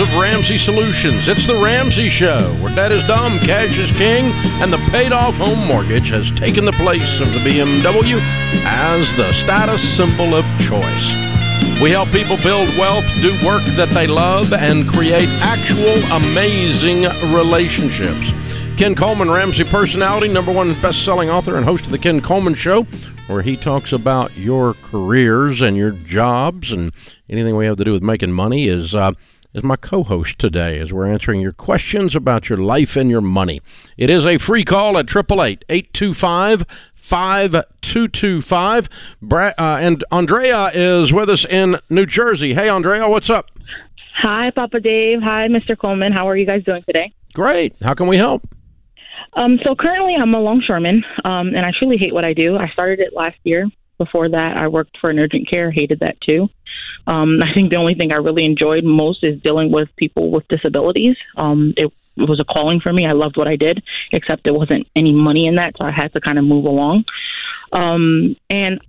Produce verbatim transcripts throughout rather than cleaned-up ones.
owners of Ramsey Solutions. It's the Ramsey Show, where debt is dumb, cash is king, and the paid-off home mortgage has taken the place of the B M W as the status symbol of choice. We help people build wealth, do work that they love, and create actual amazing relationships. Ken Coleman, Ramsey personality, number one best-selling author and host of the Ken Coleman Show, where he talks about your careers and your jobs and anything we have to do with making money, is uh, is my co-host today as we're answering your questions about your life and your money. It is a free call at eight eight eight, eight two five, five two two five. Bra- uh, and Andrea is with us in New Jersey. Hey, Andrea, what's up? Hi, Papa Dave. Hi, Mister Coleman. How are you guys doing today? Great. How can we help? Um, so currently I'm a longshoreman, um, and I truly hate what I do. I started it last year. Before that, I worked for an urgent care, hated that too. Um, I think the only thing I really enjoyed most is dealing with people with disabilities. Um, it was a calling for me. I loved what I did, except there wasn't any money in that, so I had to kind of move along. Um, and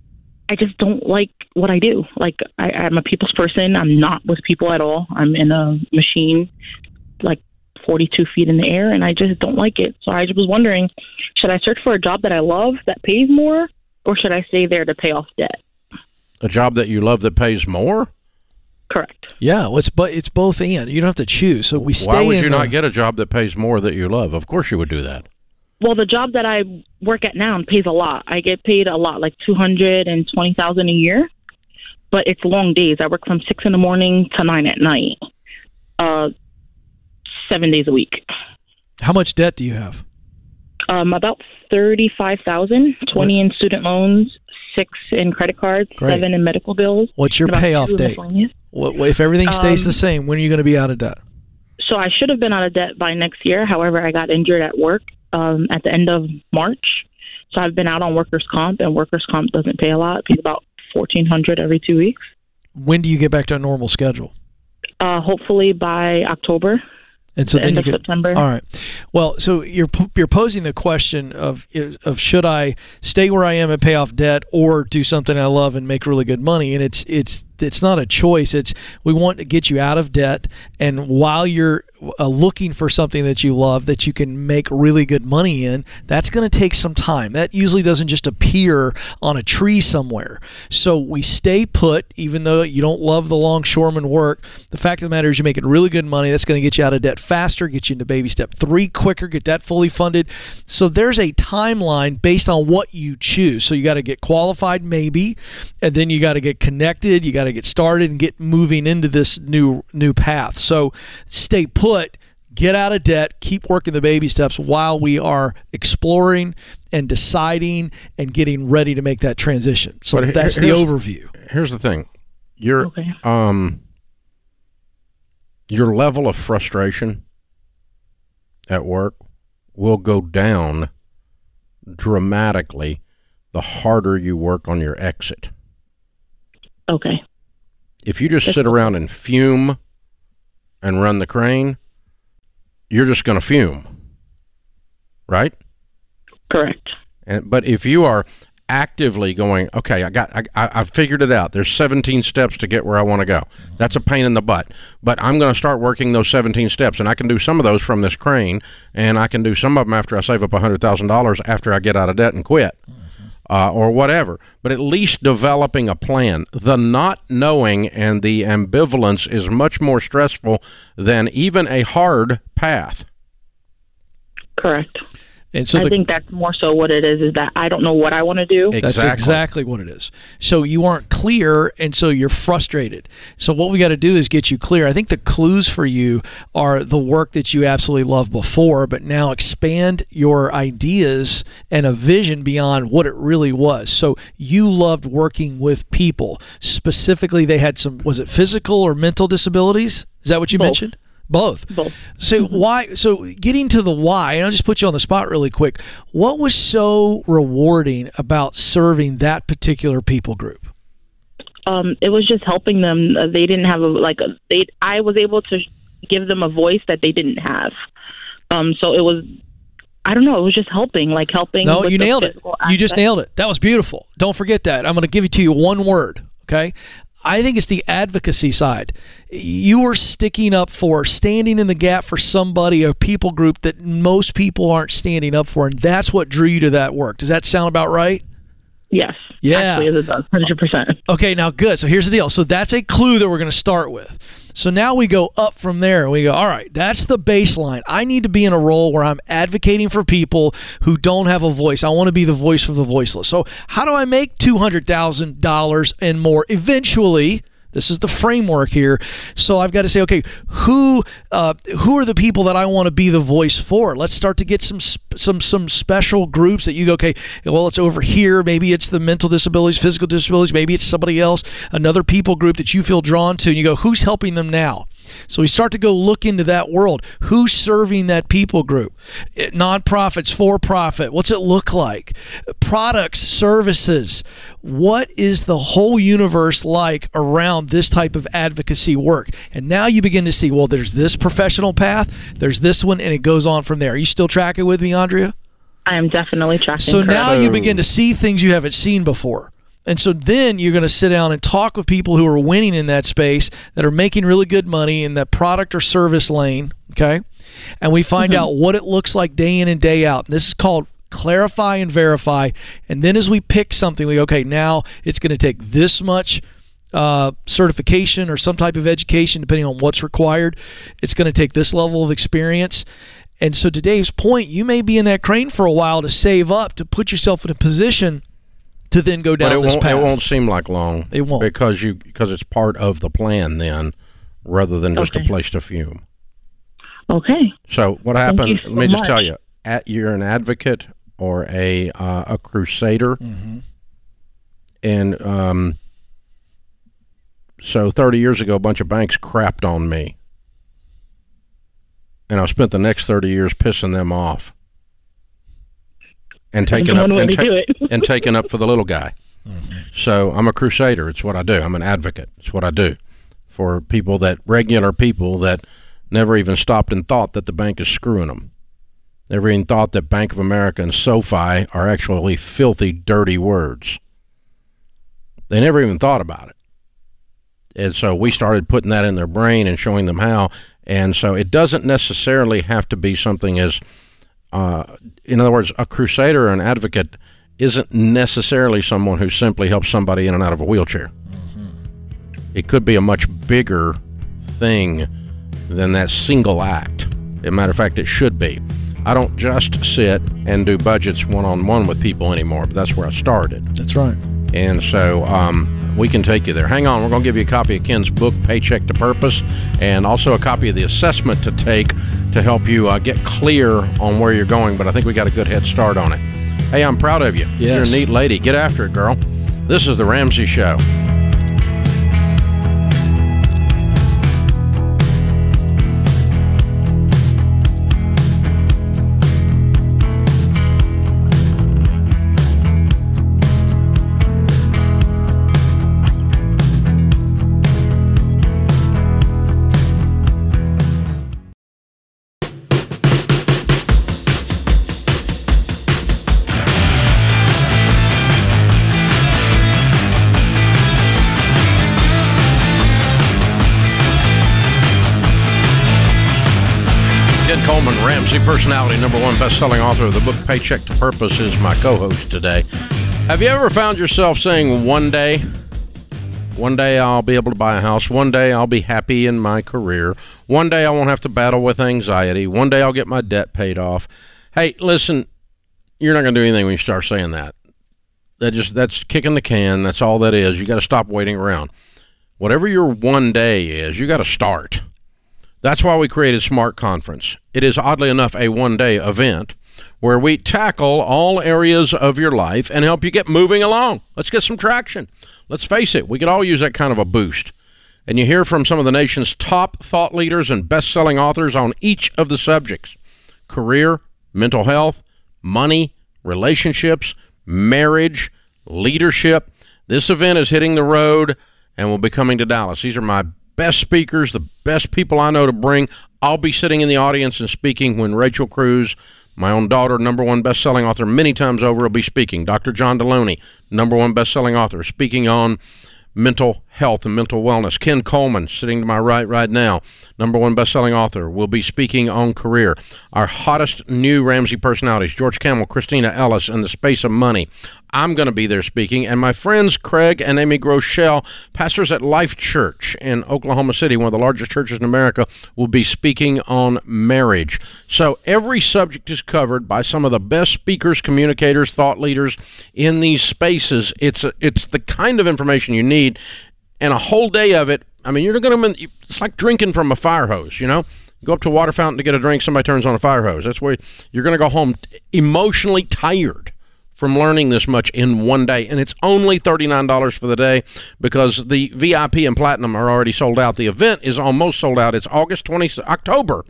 I just don't like what I do. Like, I, I'm a people's person. I'm not with people at all. I'm in a machine, like, forty-two feet in the air, and I just don't like it. So I just was wondering, should I search for a job that I love that pays more, or should I stay there to pay off debt? A job that you love that pays more? Correct. Yeah, well, it's, but it's both and. You don't have to choose. So we stay Why would in you the... not get a job that pays more that you love? Of course you would do that. Well, the job that I work at now pays a lot. I get paid a lot, like two hundred twenty thousand dollars a year, but it's long days. I work from six in the morning to nine at night. Uh, seven days a week. How much debt do you have? Um, about thirty-five thousand dollars, twenty in student loans, six in credit cards, Great. seven in medical bills. What's your payoff date? What, if everything stays um, the same, when are you going to be out of debt? So I should have been out of debt by next year. However, I got injured at work um, at the end of March. So I've been out on workers' comp, and workers' comp doesn't pay a lot. It pays about fourteen hundred dollars every two weeks. When do you get back to a normal schedule? Uh, hopefully by October. And so the then end you could, of September. All right. Well, so you're you're posing the question of of should I stay where I am and pay off debt, or do something I love and make really good money? And it's it's it's not a choice. It's we want to get you out of debt, and while you're uh, looking for something that you love that you can make really good money in, that's going to take some time. That usually doesn't just appear on a tree somewhere. So we stay put, even though you don't love the longshoreman work. The fact of the matter is you're making really good money. That's going to get you out of debt faster, get you into baby step three quicker, get that fully funded. So there's a timeline based on what you choose. So you got to get qualified maybe, and then you got to get connected. You got to get started and get moving into this new new path. So stay put, get out of debt, keep working the baby steps while we are exploring and deciding and getting ready to make that transition. So but that's the overview. Here's the thing. Your okay. um your level of frustration at work will go down dramatically the harder you work on your exit. Okay. If you just sit around and fume and run the crane, you're just going to fume, right? Correct. And, but if you are actively going, okay, I got, I, I figured it out. There's seventeen steps to get where I want to go. That's a pain in the butt, but I'm going to start working those seventeen steps, and I can do some of those from this crane, and I can do some of them after I save up one hundred thousand dollars after I get out of debt and quit. Uh, or whatever, but at least developing a plan. The not knowing and the ambivalence is much more stressful than even a hard path. Correct. And so I the, think that's more so what it is, is that I don't know what I want to do. Exactly. That's exactly what it is. So you aren't clear, and so you're frustrated. So what we got to do is get you clear. I think the clues for you are the work that you absolutely loved before, but now expand your ideas and a vision beyond what it really was. So you loved working with people. Specifically, they had some, was it physical or mental disabilities? Is that what you Both. mentioned? Both. Both. So why? So getting to the why, and I'll just put you on the spot really quick. What was so rewarding about serving that particular people group? Um, it was just helping them. Uh, they didn't have a, like a, they. I was able to give them a voice that they didn't have. Um, so it was. I don't know. It was just helping, like helping. No, with you nailed it. Aspect. You just nailed it. That was beautiful. Don't forget that. I'm going to give it to you one word. Okay. I think it's the advocacy side. You are sticking up for, standing in the gap for somebody, a people group that most people aren't standing up for, and that's what drew you to that work. Does that sound about right? Yes. Yeah. Actually, as it does, one hundred percent. Okay, now good. So here's the deal. So that's a clue that we're going to start with. So now we go up from there. We go, all right, that's the baseline. I need to be in a role where I'm advocating for people who don't have a voice. I want to be the voice of the voiceless. So how do I make two hundred thousand dollars and more eventually? This is the framework here. So I've got to say, okay, who uh, who are the people that I want to be the voice for? Let's start to get some some some special groups that you go, okay, well, it's over here. Maybe it's the mental disabilities, physical disabilities. Maybe it's somebody else, another people group that you feel drawn to. And you go, who's helping them now? So we start to go look into that world. Who's serving that people group? Nonprofits, for-profit. What's it look like? Products, services. What is the whole universe like around this type of advocacy work? And now you begin to see, well, there's this professional path, there's this one, and it goes on from there. Are you still tracking with me, Andrea? I am definitely tracking. So correctly. Now you begin to see things you haven't seen before. And so then you're going to sit down and talk with people who are winning in that space, that are making really good money in that product or service lane, okay? And we find mm-hmm. out what it looks like day in and day out. And this is called clarify and verify. And then as we pick something, we go, okay, now it's going to take this much uh, certification or some type of education, depending on what's required. It's going to take this level of experience. And so to Dave's point, you may be in that crane for a while to save up, to put yourself in a position to then go down this path. It won't seem like long. It won't. Because you because it's part of the plan then, rather than just okay. a place to fume. Okay. So what happened, so let me much. just tell you, at, you're an advocate or a uh, a crusader. Mm-hmm. And um, so thirty years ago, a bunch of banks crapped on me. And I spent the next thirty years pissing them off. And taking up and, ta- and taking up for the little guy. Mm-hmm. So I'm a crusader. It's what I do. I'm an advocate. It's what I do for people that regular people that never even stopped and thought that the bank is screwing them. Never even thought that Bank of America and SoFi are actually filthy, dirty words. They never even thought about it. And so we started putting that in their brain and showing them how. And so it doesn't necessarily have to be something as Uh, in other words, a crusader or an advocate isn't necessarily someone who simply helps somebody in and out of a wheelchair. Mm-hmm. It could be a much bigger thing than that single act. As a matter of fact, it should be. I don't just sit and do budgets one-on-one with people anymore, but that's where I started. That's right. And so um, we can take you there. Hang on, we're going to give you a copy of Ken's book, Paycheck to Purpose, and also a copy of the assessment to take to help you uh, get clear on where you're going. But I think we got a good head start on it. Hey, I'm proud of you. Yes. You're a neat lady. Get after it, girl. This is The Ramsey Show. Coleman Ramsey, personality number one, best-selling author of the book Paycheck to Purpose, is my co-host today. Have you ever found yourself saying, one day, one day I'll be able to buy a house, one day I'll be happy in my career, one day I won't have to battle with anxiety, one day I'll get my debt paid off? Hey, listen, you're not going to do anything when you start saying that. That just that's kicking the can. That's all that is. You got to stop waiting around. Whatever your one day is, you got to start. That's why we created Smart Conference. It is, oddly enough, a one-day event where we tackle all areas of your life and help you get moving along. Let's get some traction. Let's face it, we could all use that kind of a boost. And you hear from some of the nation's top thought leaders and best-selling authors on each of the subjects: career, mental health, money, relationships, marriage, leadership. This event is hitting the road and will be coming to Dallas. These are my best speakers, the best people I know to bring. I'll be sitting in the audience and speaking when Rachel Cruz, my own daughter, number one best-selling author many times over, will be speaking. Doctor John Deloney, number one best-selling author, speaking on mental health and mental wellness. Ken Coleman, sitting to my right right now, number one best-selling author, will be speaking on career. Our hottest new Ramsey personalities, George Campbell, Christina Ellis, and the Space of Money. I'm going to be there speaking, and my friends Craig and Amy Groeschel, pastors at Life Church in Oklahoma City, one of the largest churches in America, will be speaking on marriage. So every subject is covered by some of the best speakers, communicators, thought leaders in these spaces. It's a, it's the kind of information you need, and a whole day of it. I mean, you're going to. It's like drinking from a fire hose, you know. Go up to a water fountain to get a drink. Somebody turns on a fire hose. That's where you're going to go home emotionally tired from learning this much in one day. And it's only thirty-nine dollars for the day because the V I P and Platinum are already sold out. The event is almost sold out. It's August twentieth, October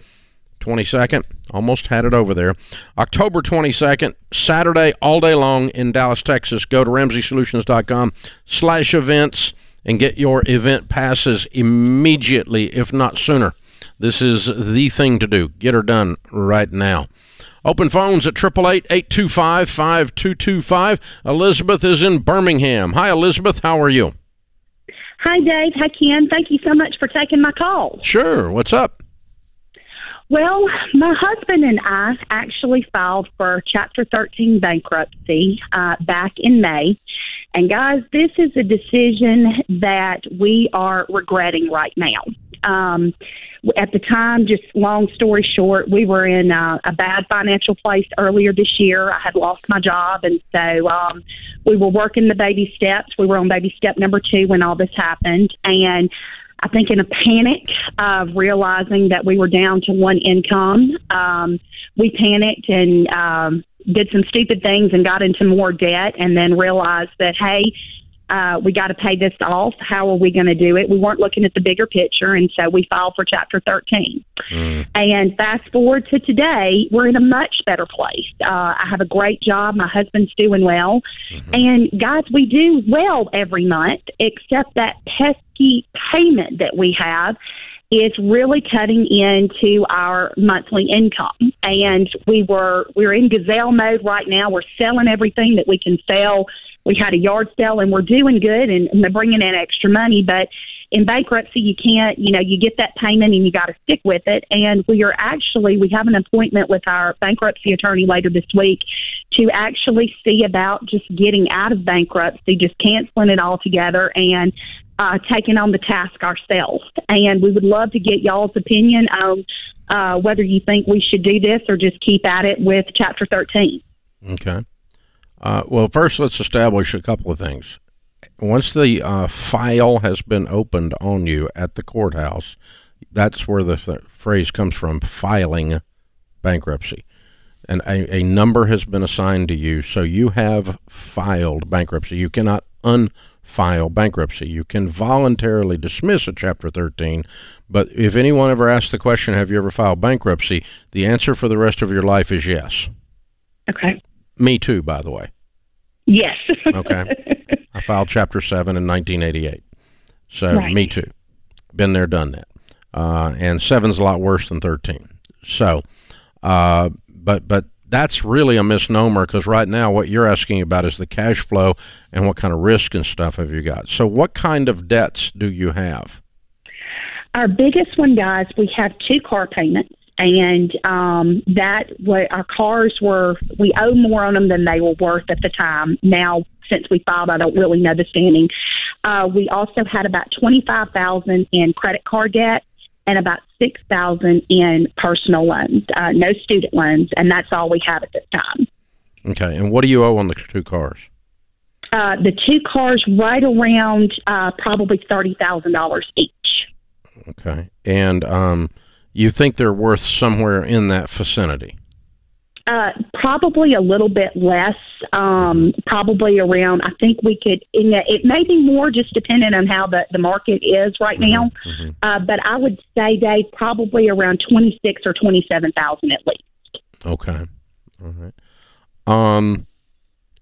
twenty-second. Almost had it over there. October twenty-second, Saturday, all day long in Dallas, Texas. Go to Ramsey Solutions dot com slash events and get your event passes immediately, if not sooner. This is the thing to do. Get her done right now. Open phones at eight eight eight, eight two five, five two two five. Elizabeth is in Birmingham. Hi, Elizabeth. How are you? Hi, Dave. Hi, Ken. Thank you so much for taking my call. Sure. What's up? Well, my husband and I actually filed for Chapter thirteen bankruptcy uh, back in May. And, guys, this is a decision that we are regretting right now. Um, at the time, just long story short, we were in a, a bad financial place earlier this year. I had lost my job, and so um, we were working the baby steps. We were on baby step number two when all this happened, and I think in a panic of realizing that we were down to one income, um, we panicked and um, did some stupid things and got into more debt, and then realized that, hey, Uh, we got to pay this off. How are we going to do it? We weren't looking at the bigger picture, and so we filed for Chapter thirteen. Mm. And fast forward to today, we're in a much better place. Uh, I have a great job. My husband's doing well. Mm-hmm. And, guys, we do well every month, except that pesky payment that we have is really cutting into our monthly income. And we were, we're in gazelle mode right now. We're selling everything that we can sell. We had a yard sale, and we're doing good, and, and they're bringing in extra money. But in bankruptcy, you can't, you know, you get that payment, and you got to stick with it. And we are actually, we have an appointment with our bankruptcy attorney later this week to actually see about just getting out of bankruptcy, just canceling it all together, and uh, taking on the task ourselves. And we would love to get y'all's opinion on uh, whether you think we should do this or just keep at it with Chapter thirteen. Okay. Uh, well, first, let's establish a couple of things. Once the uh, file has been opened on you at the courthouse, that's where the th- phrase comes from, filing bankruptcy. And a, a number has been assigned to you, so you have filed bankruptcy. You cannot unfile bankruptcy. You can voluntarily dismiss a Chapter thirteen, but if anyone ever asks the question, have you ever filed bankruptcy, the answer for the rest of your life is yes. Okay. Me too, by the way. Yes. Okay. I filed Chapter seven in nineteen eighty-eight. So, right. Me too. Been there, done that. Uh, and seven's a lot worse than thirteen. So, uh, but but that's really a misnomer, because right now what you're asking about is the cash flow and what kind of risk and stuff have you got. So what kind of debts do you have? Our biggest one, guys, we have two car payments. And um, that what our cars were, we owe more on them than they were worth at the time. Now, since we filed, I don't really know the standing. Uh, we also had about twenty-five thousand dollars in credit card debt and about six thousand dollars in personal loans, uh, no student loans. And that's all we have at this time. Okay. And what do you owe on the two cars? Uh, the two cars, right around uh, probably thirty thousand dollars each. Okay. And, um, you think they're worth somewhere in that vicinity? Uh, probably a little bit less, um, probably around, I think we could, you know, it may be more just depending on how the, the market is right mm-hmm. now, mm-hmm. Uh, but I would say, Dave, probably around twenty-six or twenty-seven thousand at least. Okay. All right. Um,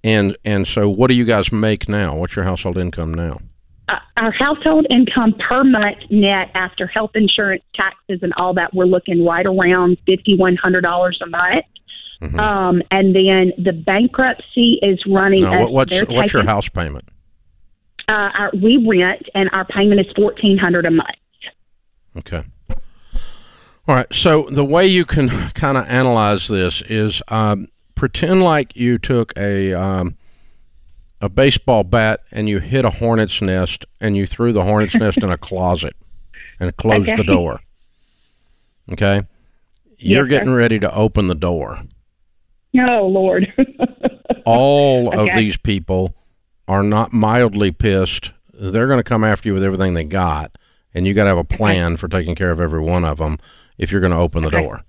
and, and so what do you guys make now? What's your household income now? Uh, our household income per month net after health insurance, taxes, and all that, we're looking right around fifty-one hundred dollars a month. Mm-hmm. Um, and then the bankruptcy is running. Now, what's what's taking, your house payment? Uh, our, we rent, and our payment is fourteen hundred dollars a month. Okay. All right. So the way you can kind of analyze this is um, pretend like you took a um, a baseball bat and you hit a hornet's nest and you threw the hornet's nest in a closet and closed okay. the door. Okay. You're yes, getting sir. ready to open the door. Oh, Lord. All okay. of these people are not mildly pissed. They're going to come after you with everything they got, and you got to have a plan okay. for taking care of every one of them if you're going to open the okay. door.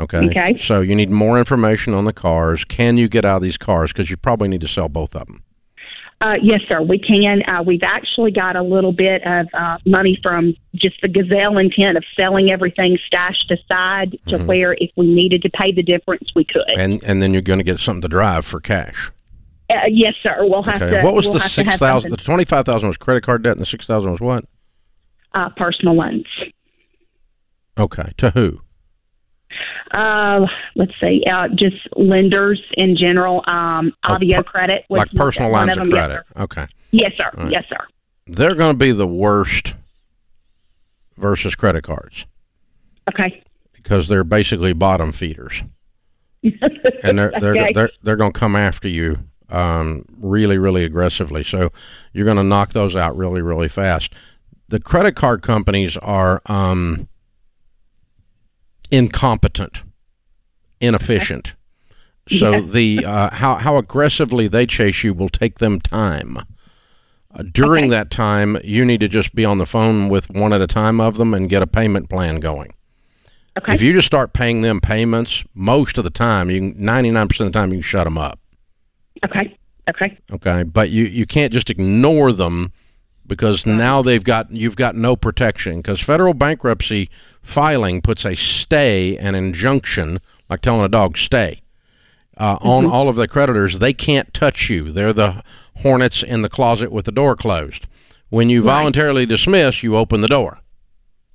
Okay? Okay. So you need more information on the cars. Can you get out of these cars? Because you probably need to sell both of them. Uh, yes, sir. We can. Uh, we've actually got a little bit of uh, money from just the gazelle intent of selling everything stashed aside to mm-hmm. where if we needed to pay the difference, we could. And and then you're going to get something to drive for cash. Uh, yes, sir. We'll have okay. to. What was we'll the six thousand? The twenty-five thousand was credit card debt, and the six thousand was what? Uh, personal loans. Okay. To who? Uh, let's see. Uh, just lenders in general. Um, Avio oh, per, Credit, which like personal lines of, of credit. Yes, okay. Yes, sir. Right. Yes, sir. They're going to be the worst versus credit cards. Okay. Because they're basically bottom feeders, and they're they're okay. they're, they're going to come after you um, really really aggressively. So you're going to knock those out really really fast. The credit card companies are. Um, incompetent, inefficient. Okay. So yeah. the uh, how how aggressively they chase you will take them time. Uh, during okay. that time, you need to just be on the phone with one at a time of them and get a payment plan going. Okay. If you just start paying them payments, most of the time, you ninety-nine percent of the time, you can shut them up. Okay. Okay. Okay. But you, you can't just ignore them because okay. now they've got you've got no protection because federal bankruptcy filing puts a stay, an injunction, like telling a dog stay, uh, mm-hmm. on all of the creditors. They can't touch you. They're the hornets in the closet with the door closed. When you right. voluntarily dismiss, you open the door,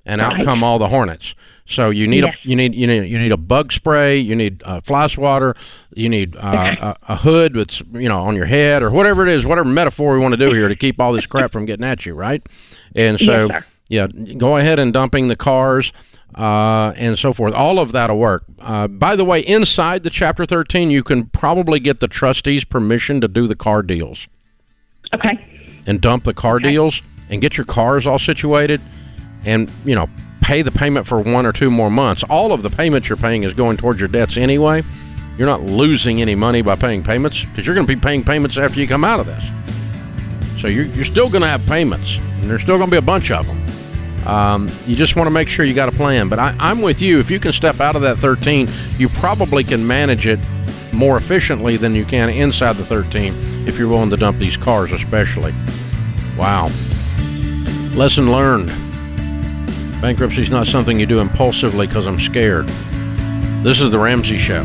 and right. out come all the hornets. So you need yes. a you need you need you need a bug spray. You need uh, fly swatter. You need uh, okay. a, a hood that's you know on your head or whatever it is, whatever metaphor we want to do here to keep all this crap from getting at you, right? And so. Yes, sir. Yeah, go ahead and dumping the cars uh, and so forth. All of that will work. Uh, by the way, inside the Chapter thirteen, you can probably get the trustees' permission to do the car deals. Okay. And dump the car okay. deals and get your cars all situated and, you know, pay the payment for one or two more months. All of the payments you're paying is going towards your debts anyway. You're not losing any money by paying payments because you're going to be paying payments after you come out of this. So you're, you're still going to have payments, and there's still going to be a bunch of them. Um, you just want to make sure you got a plan. But I, I'm with you. If you can step out of that thirteen, you probably can manage it more efficiently than you can inside the thirteen if you're willing to dump these cars especially. Wow. Lesson learned. Bankruptcy is not something you do impulsively because I'm scared. This is The Ramsey Show.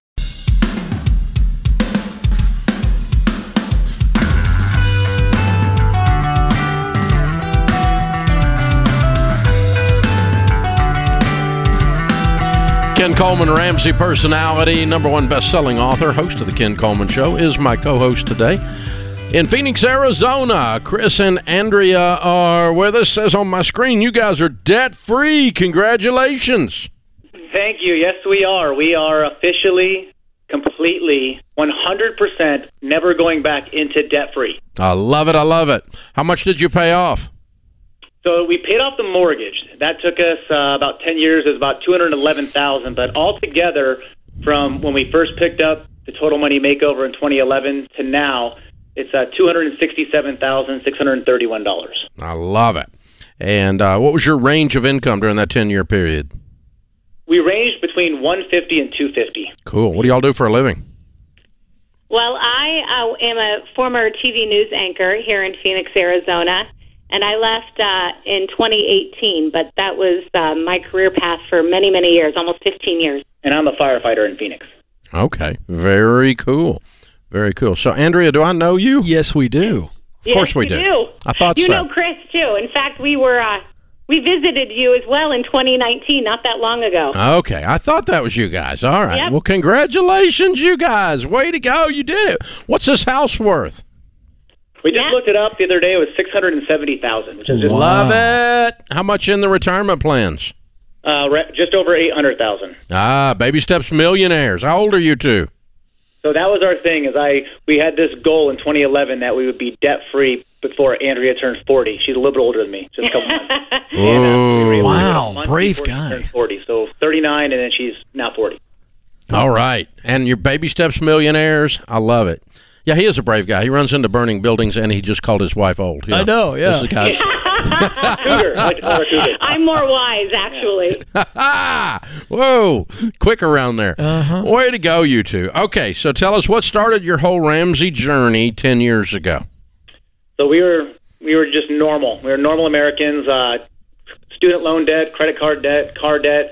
Ken Coleman, Ramsey personality, number one best-selling author, host of The Ken Coleman Show, is my co-host today. In Phoenix, Arizona, Chris and Andrea are where this says on my screen. You guys are debt-free. Congratulations. Thank you. Yes, we are. We are officially, completely, one hundred percent never going back into debt-free. I love it. I love it. How much did you pay off? So we paid off the mortgage. That took us uh, about ten years. It was about two hundred eleven thousand dollars. But altogether, from when we first picked up the Total Money Makeover in twenty eleven to now, It's uh, two hundred sixty-seven thousand six hundred thirty-one dollars. I love it. And uh, what was your range of income during that ten-year period? We ranged between one fifty and two fifty. Cool. What do y'all do for a living? Well, I uh, am a former T V news anchor here in Phoenix, Arizona, and I left uh, in twenty eighteen, but that was uh, my career path for many, many years, almost fifteen years. And I'm a firefighter in Phoenix. Okay. Very cool. Very cool. So, Andrea, do I know you? Yes, we do. Of yes, course we do. do. I thought you so. You know Chris, too. In fact, we were uh, we visited you as well in twenty nineteen, not that long ago. Okay. I thought that was you guys. All right. Yep. Well, congratulations, you guys. Way to go. You did it. What's this house worth? We just yeah. looked it up the other day. It was six hundred seventy thousand dollars. Wow. Love it. How much in the retirement plans? Uh, re- just over eight hundred thousand dollars. Ah, Baby Steps Millionaires. How old are you two? So that was our thing. Is I we had this goal in twenty eleven that we would be debt free before Andrea turns forty. She's a little bit older than me, just a couple months. Oh, uh, wow, brave guy. forty, so thirty-nine, and then she's now forty. All right, and your Baby Steps Millionaires. I love it. Yeah, he is a brave guy. He runs into burning buildings, and he just called his wife old. Yeah. I know. Yeah, this is the guy's- Cougar. I like to call her Cougar. I'm more wise, actually. Whoa, quick around there. Uh-huh. Way to go, you two. Okay, so tell us what started your whole Ramsey journey ten years ago. So we were we were just normal. We were normal Americans. Uh, student loan debt, credit card debt, car debt.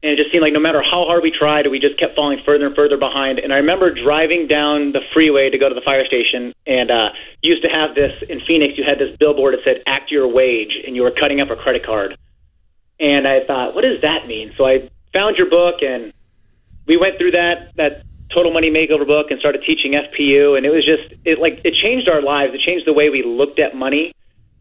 And it just seemed like no matter how hard we tried, we just kept falling further and further behind. And I remember driving down the freeway to go to the fire station, and uh, used to have this in Phoenix. You had this billboard that said, "Act your wage," and you were cutting up a credit card. And I thought, what does that mean? So I found your book, and we went through that that Total Money Makeover book and started teaching F P U. And it was just it like it changed our lives. It changed the way we looked at money.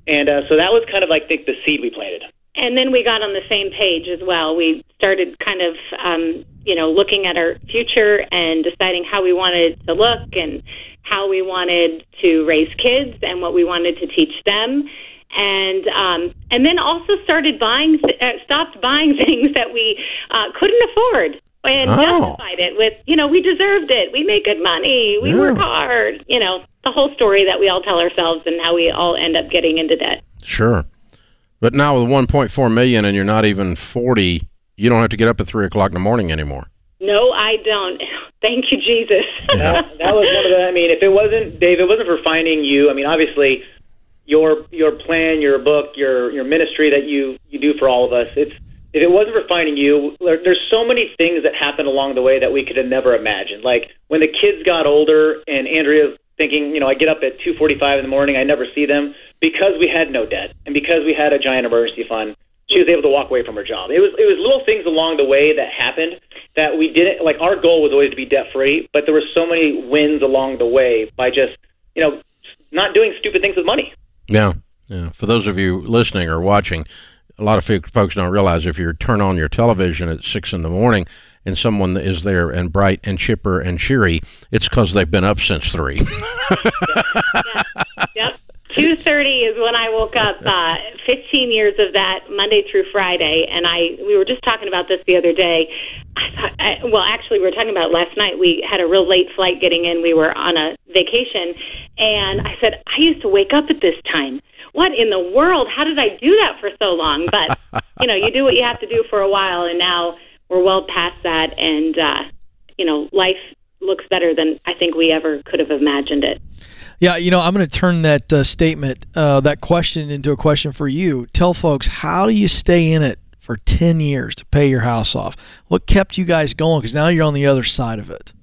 And uh, so that was kind of like I think the seed we planted. And then we got on the same page as well. We started kind of, um, you know, looking at our future and deciding how we wanted to look and how we wanted to raise kids and what we wanted to teach them. And um, and then also started buying, th- uh, stopped buying things that we uh, couldn't afford and oh. justified it with, you know, we deserved it. We make good money. We yeah. work hard. You know, the whole story that we all tell ourselves and how we all end up getting into debt. Sure. But now with one point four million dollars and you're not even forty, you don't have to get up at three o'clock in the morning anymore. No, I don't. Thank you, Jesus. Yeah. That was one of the, I mean, if it wasn't, Dave, it wasn't for finding you. I mean, obviously, your your plan, your book, your your ministry that you, you do for all of us, it's if it wasn't for finding you, there, there's so many things that happened along the way that we could have never imagined. Like when the kids got older and Andrea's thinking, you know, I get up at two forty-five in the morning, I never see them. Because we had no debt and because we had a giant emergency fund, she was able to walk away from her job. It was it was little things along the way that happened that we didn't, like our goal was always to be debt-free, but there were so many wins along the way by just, you know, not doing stupid things with money. Yeah. Yeah. For those of you listening or watching, a lot of folks don't realize if you turn on your television at six in the morning and someone is there and bright and chipper and cheery, it's because they've been up since three. yeah. Yeah. Yep. two thirty is when I woke up, uh, fifteen years of that, Monday through Friday, and I we were just talking about this the other day. I thought, I, well, actually, we were talking about it last night. We had a real late flight getting in. We were on a vacation, and I said, I used to wake up at this time. What in the world? How did I do that for so long? But, you know, you do what you have to do for a while, and now we're well past that, and, uh, you know, life looks better than I think we ever could have imagined it. Yeah, you know, I'm going to turn that uh, statement, uh, that question into a question for you. Tell folks, how do you stay in it for ten years to pay your house off? What kept you guys going? Because now you're on the other side of it.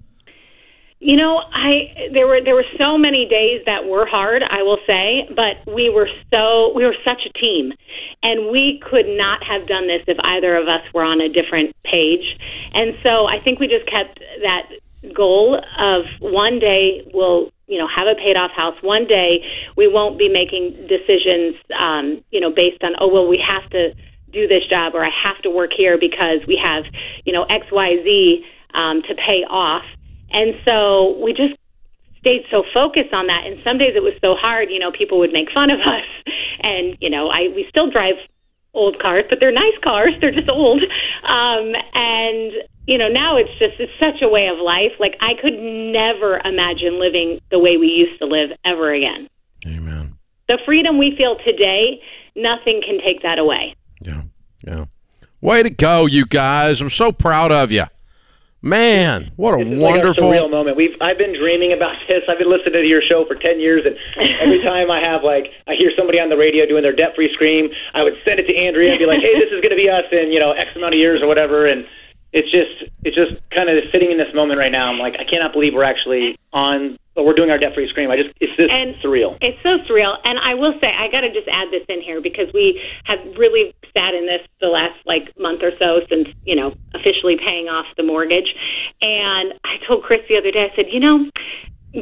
You know, I there were there were so many days that were hard, I will say, but we were so we were such a team, and we could not have done this if either of us were on a different page. And so I think we just kept that goal of one day we'll, you know, have a paid off house. One day we won't be making decisions, um, you know, based on, oh, well, we have to do this job or I have to work here because we have, you know, X, Y, Z um, to pay off. And so we just stayed so focused on that. And some days it was so hard, you know, people would make fun of us. And, you know, I we still drive old cars, but they're nice cars. They're just old. Um, and you know, now it's just, it's such a way of life. Like, I could never imagine living the way we used to live ever again. Amen. The freedom we feel today, nothing can take that away. Yeah, yeah. Way to go, you guys. I'm so proud of you. Man, what a it's wonderful like a surreal moment. We've I've been dreaming about this. I've been listening to your show for ten years, and every time I have, like, I hear somebody on the radio doing their debt-free scream, I would send it to Andrea and be like, hey, this is going to be us in, you know, X amount of years or whatever. And it's just it's just kind of sitting in this moment right now. I'm like, I cannot believe we're actually on, but we're doing our debt-free scream. I just, it's just and surreal. It's so surreal. And I will say, I got to just add this in here, because we have really sat in this the last, like, month or so since, you know, officially paying off the mortgage. And I told Chris the other day, I said, you know,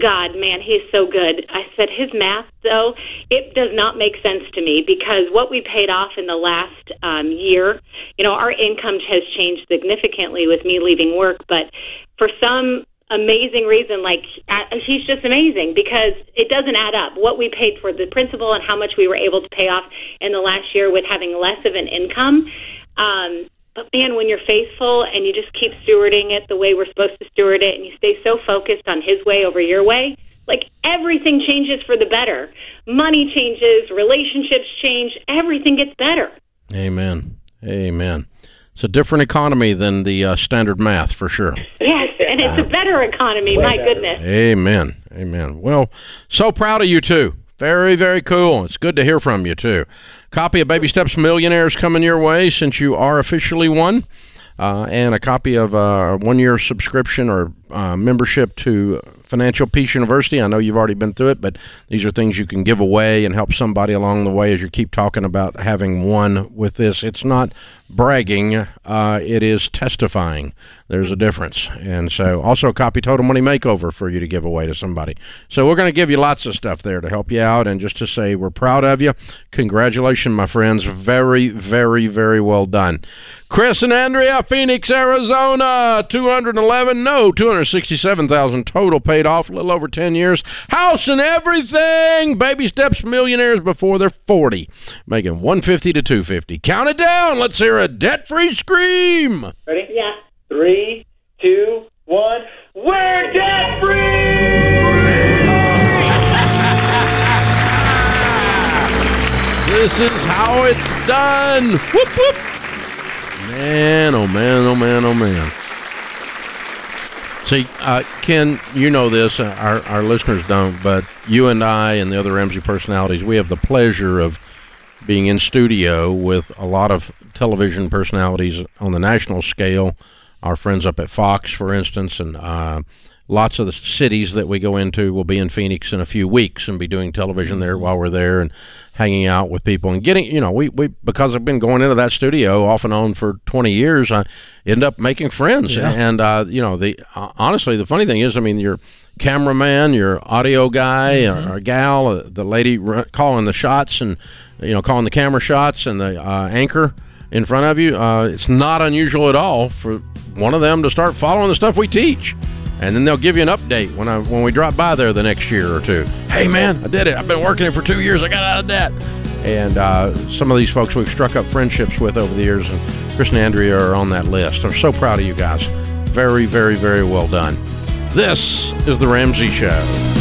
God, man, he's so good. I said, his math, though, it does not make sense to me, because what we paid off in the last um, year, you know, our income has changed significantly with me leaving work, but for some amazing reason, like, he's just amazing, because it doesn't add up what we paid for the principal and how much we were able to pay off in the last year with having less of an income. Um, but man, when you're faithful and you just keep stewarding it the way we're supposed to steward it, and you stay so focused on his way over your way, like, everything changes for the better. Money changes, relationships change, everything gets better. Amen. Amen. It's a different economy than the uh, standard math, for sure. Yes, and it's a better economy, my goodness. Amen, amen. Well, so proud of you, too. Very, very cool. It's good to hear from you, too. Copy of Baby Steps Millionaires coming your way, since you are officially one, uh, and a copy of a uh, one-year subscription or uh, membership to Financial Peace University. I know you've already been through it, but these are things you can give away and help somebody along the way as you keep talking about having one with this. It's not bragging, uh it is testifying. There's a difference. And so also a copy Total Money Makeover for you to give away to somebody. So we're going to give you lots of stuff there to help you out, and just to say we're proud of you. Congratulations, my friends. Very, very, very well done. Chris and Andrea, Phoenix, Arizona. Two hundred eleven no two hundred sixty-seven thousand total, paid off a little over ten years, house and everything. Baby Steps Millionaires before they're forty, making one fifty to two fifty. Count it down. Let's hear it. A debt-free scream. Ready? Yeah. Three, two, one. We're debt-free! This is how it's done. Whoop, whoop. Man, oh, man, oh, man, oh, man. See, uh, Ken, you know this. Our, our listeners don't, but you and I and the other Ramsey personalities, we have the pleasure of being in studio with a lot of television personalities on the national scale, our friends up at Fox, for instance, and uh, lots of the cities that we go into. Will be in Phoenix in a few weeks and be doing television there while we're there, and hanging out with people and getting, you know, we, we because I've been going into that studio off and on for twenty years, I end up making friends. Yeah. And, uh, you know, the uh, honestly, the funny thing is, I mean, your cameraman, your audio guy, mm-hmm. or, or gal, uh, the lady r- calling the shots and, you know, calling the camera shots, and the uh, anchor in front of you, uh, it's not unusual at all for one of them to start following the stuff we teach. And then they'll give you an update when I when we drop by there the next year or two. Hey, man, I did it. I've been working it for two years. I got out of debt. And uh, some of these folks we've struck up friendships with over the years, and Chris and Andrea are on that list. I'm so proud of you guys. Very, very, very well done. This is The Ramsey Show.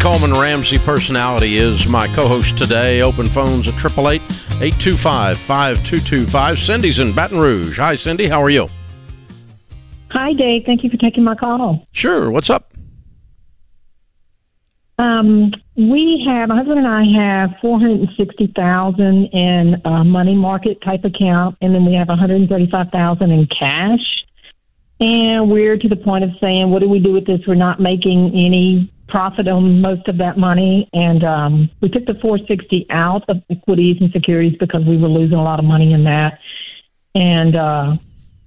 Coleman, Ramsey personality, is my co-host today. Open phones at eight eight eight, eight two five, five two two five. Cindy's in Baton Rouge. Hi, Cindy. How are you? Hi, Dave. Thank you for taking my call. Sure. What's up? Um, we have, my husband and I have four hundred sixty thousand dollars in a money market type account, and then we have one hundred thirty-five thousand dollars in cash. And we're to the point of saying, what do we do with this? We're not making any profit on most of that money. And um, we took the four hundred sixty thousand dollars out of equities and securities because we were losing a lot of money in that. And uh,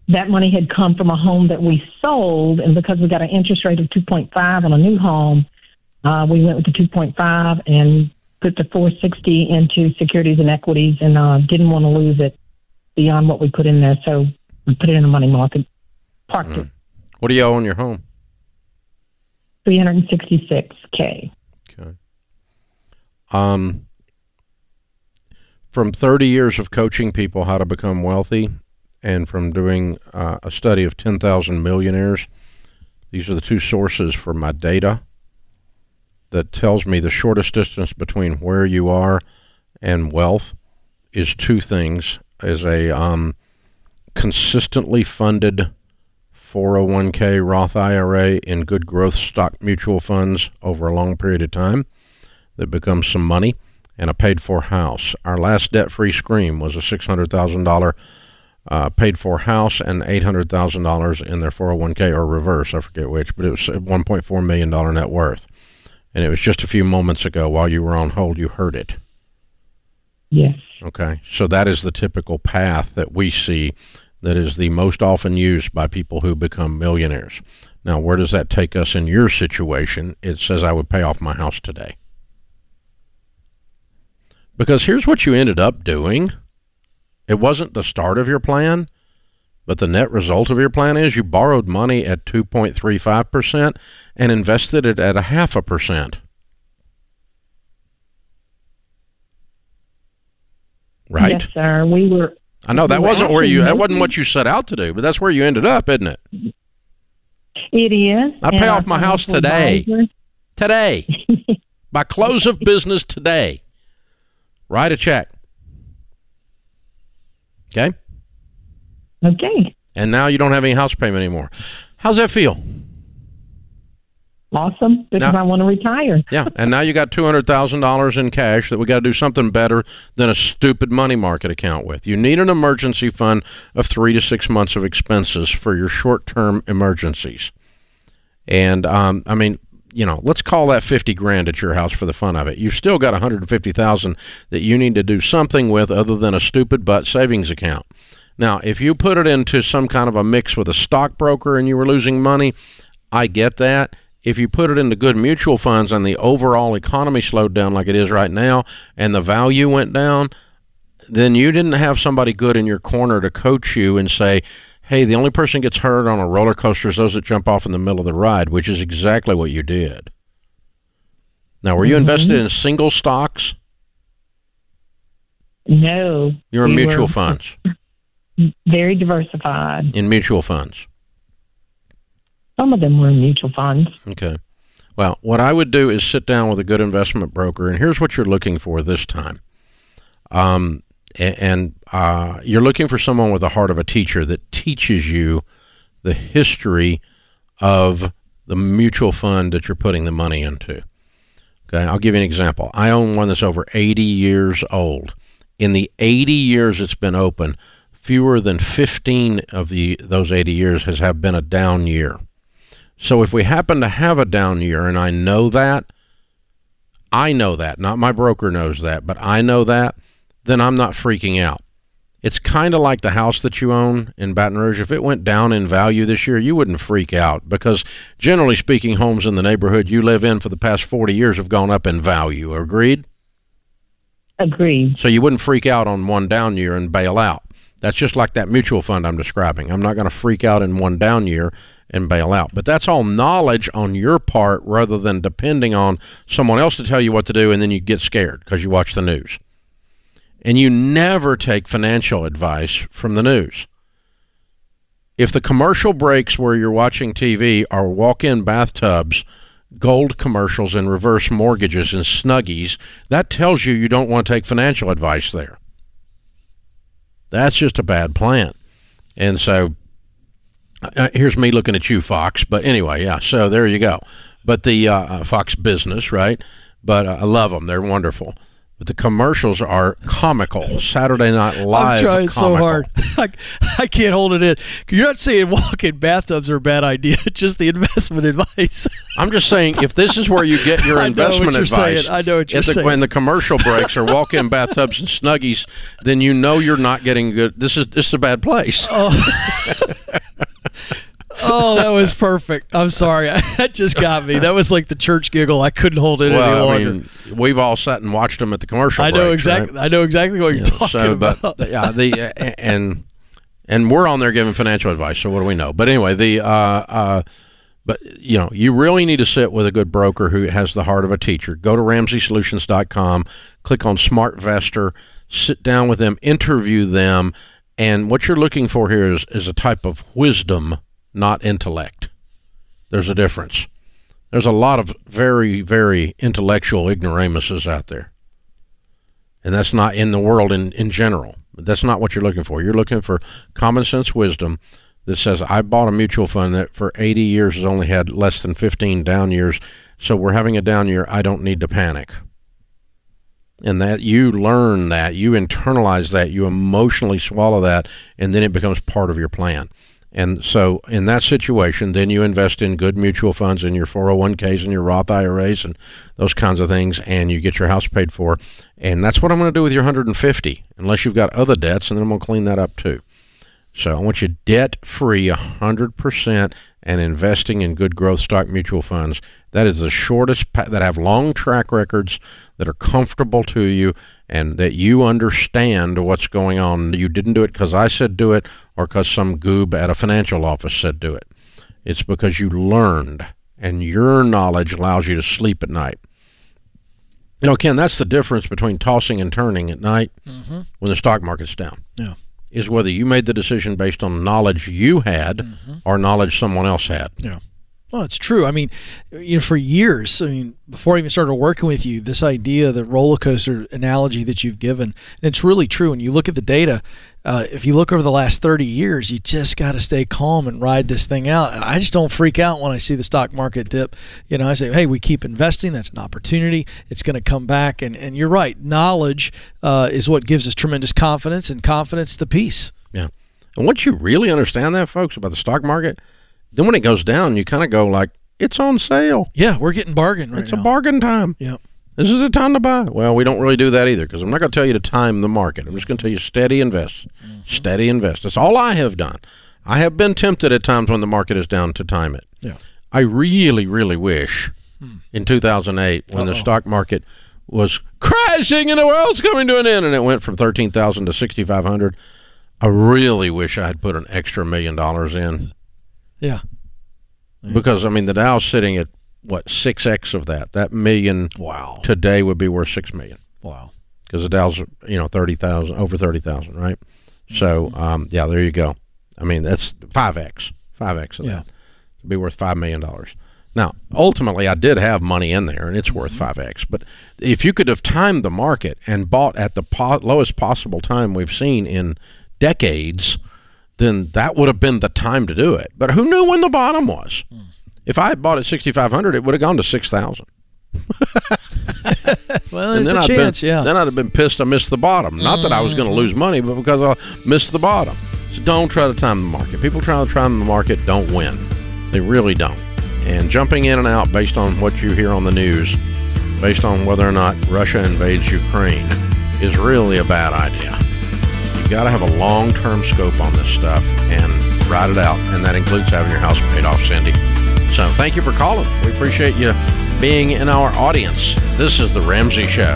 that money had come from a home that we sold. And because we got an interest rate of two point five on a new home, Uh, we went with the two point five and put the four hundred sixty into securities and equities, and uh, didn't want to lose it beyond what we put in there. So we put it in the money market, parked mm. it. What do you owe on your home? three hundred sixty-six thousand dollars. Okay. Um, from thirty years of coaching people how to become wealthy, and from doing uh, a study of ten thousand millionaires, these are the two sources for my data that tells me the shortest distance between where you are and wealth is two things: is a um, consistently funded four oh one k Roth I R A in good growth stock mutual funds over a long period of time that becomes some money, and a paid-for house. Our last debt-free scream was a six hundred thousand dollars uh, paid-for house and eight hundred thousand dollars in their four oh one k or reverse, I forget which, but it was a one point four million dollars net worth. And it was just a few moments ago while you were on hold, you heard it. Yes. Okay. So that is the typical path that we see that is the most often used by people who become millionaires. Now, where does that take us in your situation? It says I would pay off my house today. Because here's what you ended up doing. It wasn't the start of your plan, but the net result of your plan is you borrowed money at two point three five percent and invested it at a half a percent. Right? Yes, sir. We were. I know that we wasn't where you, that wasn't what you set out to do, but that's where you ended up, isn't it? It is. I'd pay and off my house today. Advisor. Today. By close of business today. Write a check. Okay? Okay. And now you don't have any house payment anymore. How's that feel? Awesome, because now, I want to retire. Yeah, and now you got two hundred thousand dollars in cash that we got to do something better than a stupid money market account with. You need an emergency fund of three to six months of expenses for your short-term emergencies. And, um, I mean, you know, let's call that fifty grand at your house for the fun of it. You've still got one hundred fifty thousand that you need to do something with other than a stupid butt savings account. Now, if you put it into some kind of a mix with a stockbroker and you were losing money, I get that. If you put it into good mutual funds and the overall economy slowed down like it is right now and the value went down, then you didn't have somebody good in your corner to coach you and say, hey, the only person gets hurt on a roller coaster is those that jump off in the middle of the ride, which is exactly what you did. Now, were you mm-hmm. invested in single stocks? No. You were in mutual were. funds. Very diversified. In mutual funds? Some of them were in mutual funds. Okay. Well, what I would do is sit down with a good investment broker, and here's what you're looking for this time. Um, and uh, you're looking for someone with the heart of a teacher that teaches you the history of the mutual fund that you're putting the money into. Okay, I'll give you an example. I own one that's over eighty years old. In the eighty years it's been open, fewer than fifteen of the those eighty years has have been a down year. So if we happen to have a down year, and I know that, I know that, not my broker knows that, but I know that, then I'm not freaking out. It's kind of like the house that you own in Baton Rouge. If it went down in value this year, you wouldn't freak out because generally speaking, homes in the neighborhood you live in for the past forty years have gone up in value. Agreed? Agreed. So you wouldn't freak out on one down year and bail out. That's just like that mutual fund I'm describing. I'm not going to freak out in one down year and bail out. But that's all knowledge on your part rather than depending on someone else to tell you what to do, and then you get scared because you watch the news. And you never take financial advice from the news. If the commercial breaks where you're watching T V are walk-in bathtubs, gold commercials, and reverse mortgages and Snuggies, that tells you you don't want to take financial advice there. That's just a bad plan. And so uh, here's me looking at you, Fox. But anyway, yeah, so there you go. But the uh, Fox Business, right? But uh, I love them. They're wonderful. But the commercials are comical. Saturday Night Live. I'm trying comical. so hard. I, I can't hold it in. You're not saying walk-in bathtubs are a bad idea. Just the investment advice. I'm just saying if this is where you get your investment advice. Saying. I know what you're the, saying. When the commercial breaks or walk-in bathtubs and Snuggies, then you know you're not getting good. This is this is a bad place. Oh. Oh, that was perfect. I'm sorry. That just got me. That was like the church giggle. I couldn't hold it well, any longer. I mean, we've all sat and watched them at the commercial I know breaks, exactly. Right? I know exactly what you you're know, talking so, about. But, yeah, the uh, and and we're on there giving financial advice, so what do we know? But anyway, the uh, uh, but you know, you really need to sit with a good broker who has the heart of a teacher. Go to Ramsey Solutions dot com, click on Smart Vestor, sit down with them, interview them, and what you're looking for here is is a type of wisdom. Not intellect. There's a difference. There's a lot of very, very intellectual ignoramuses out there. And that's not in the world in, in general. That's not what you're looking for. You're looking for common sense wisdom that says, I bought a mutual fund that for eighty years has only had less than fifteen down years, so we're having a down year. I don't need to panic. And that you learn that, you internalize that, you emotionally swallow that, and then it becomes part of your plan. And so in that situation, then you invest in good mutual funds and your four oh one k's and your Roth I R As and those kinds of things, and you get your house paid for. And that's what I'm going to do with your one hundred fifty, unless you've got other debts, and then I'm going to clean that up too. So I want you debt-free one hundred percent and investing in good growth stock mutual funds. That is the shortest path, that have long track records, that are comfortable to you, and that you understand what's going on. You didn't do it because I said do it or because some goob at a financial office said do it. It's because you learned, and your knowledge allows you to sleep at night. You know, Ken, that's the difference between tossing and turning at night mm-hmm. when the stock market's down. Yeah. Is whether you made the decision based on knowledge you had mm-hmm. or knowledge someone else had. Yeah. Well, it's true. I mean, you know, for years, I mean, before I even started working with you, this idea, the roller coaster analogy that you've given, and it's really true. When you look at the data, uh, if you look over the last thirty years, you just got to stay calm and ride this thing out. And I just don't freak out when I see the stock market dip. You know, I say, hey, we keep investing. That's an opportunity. It's going to come back. And, and you're right. Knowledge uh, is what gives us tremendous confidence, and confidence the peace. Yeah. And once you really understand that, folks, about the stock market, then when it goes down, you kind of go like, it's on sale. Yeah, we're getting bargain right now. It's a bargain time. Yeah. This is a time to buy. Well, we don't really do that either, because I'm not going to tell you to time the market. I'm just going to tell you steady invest, mm-hmm. steady invest. That's all I have done. I have been tempted at times when the market is down to time it. Yeah. I really, really wish hmm. in two thousand eight when Uh-oh. the stock market was crashing and the world's coming to an end, and it went from thirteen thousand to sixty-five hundred. I really wish I had put an extra million dollars in. Yeah. yeah. Because, I mean, the Dow's sitting at, what, six x of that. That million wow. today would be worth six million dollars. Wow. Because the Dow's, you know, thirty thousand, over thirty thousand, right? Mm-hmm. So, um, yeah, there you go. I mean, that's five x, five x of yeah. that. It would be worth five million dollars. Now, ultimately, I did have money in there, and it's worth mm-hmm. five x. But if you could have timed the market and bought at the po- lowest possible time we've seen in decades, then that would have been the time to do it. But who knew when the bottom was? Hmm. If I had bought at sixty-five hundred, it would have gone to six thousand. Well, there's a I'd chance, been, yeah. Then I'd have been pissed I missed the bottom. Not mm-hmm. that I was going to lose money, but because I missed the bottom. So don't try to time the market. People trying to time the market don't win. They really don't. And jumping in and out based on what you hear on the news, based on whether or not Russia invades Ukraine, is really a bad idea. You got to have a long-term scope on this stuff and ride it out, and that includes having your house paid off, Cindy. So thank you for calling. We appreciate you being in our audience. This is The Ramsey Show.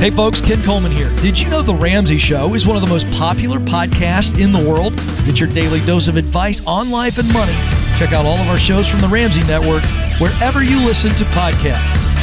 Hey folks, Ken Coleman here. Did you know The Ramsey Show is one of the most popular podcasts in the world? Get your daily dose of advice on life and money. Check out all of our shows from the Ramsey Network wherever you listen to podcasts.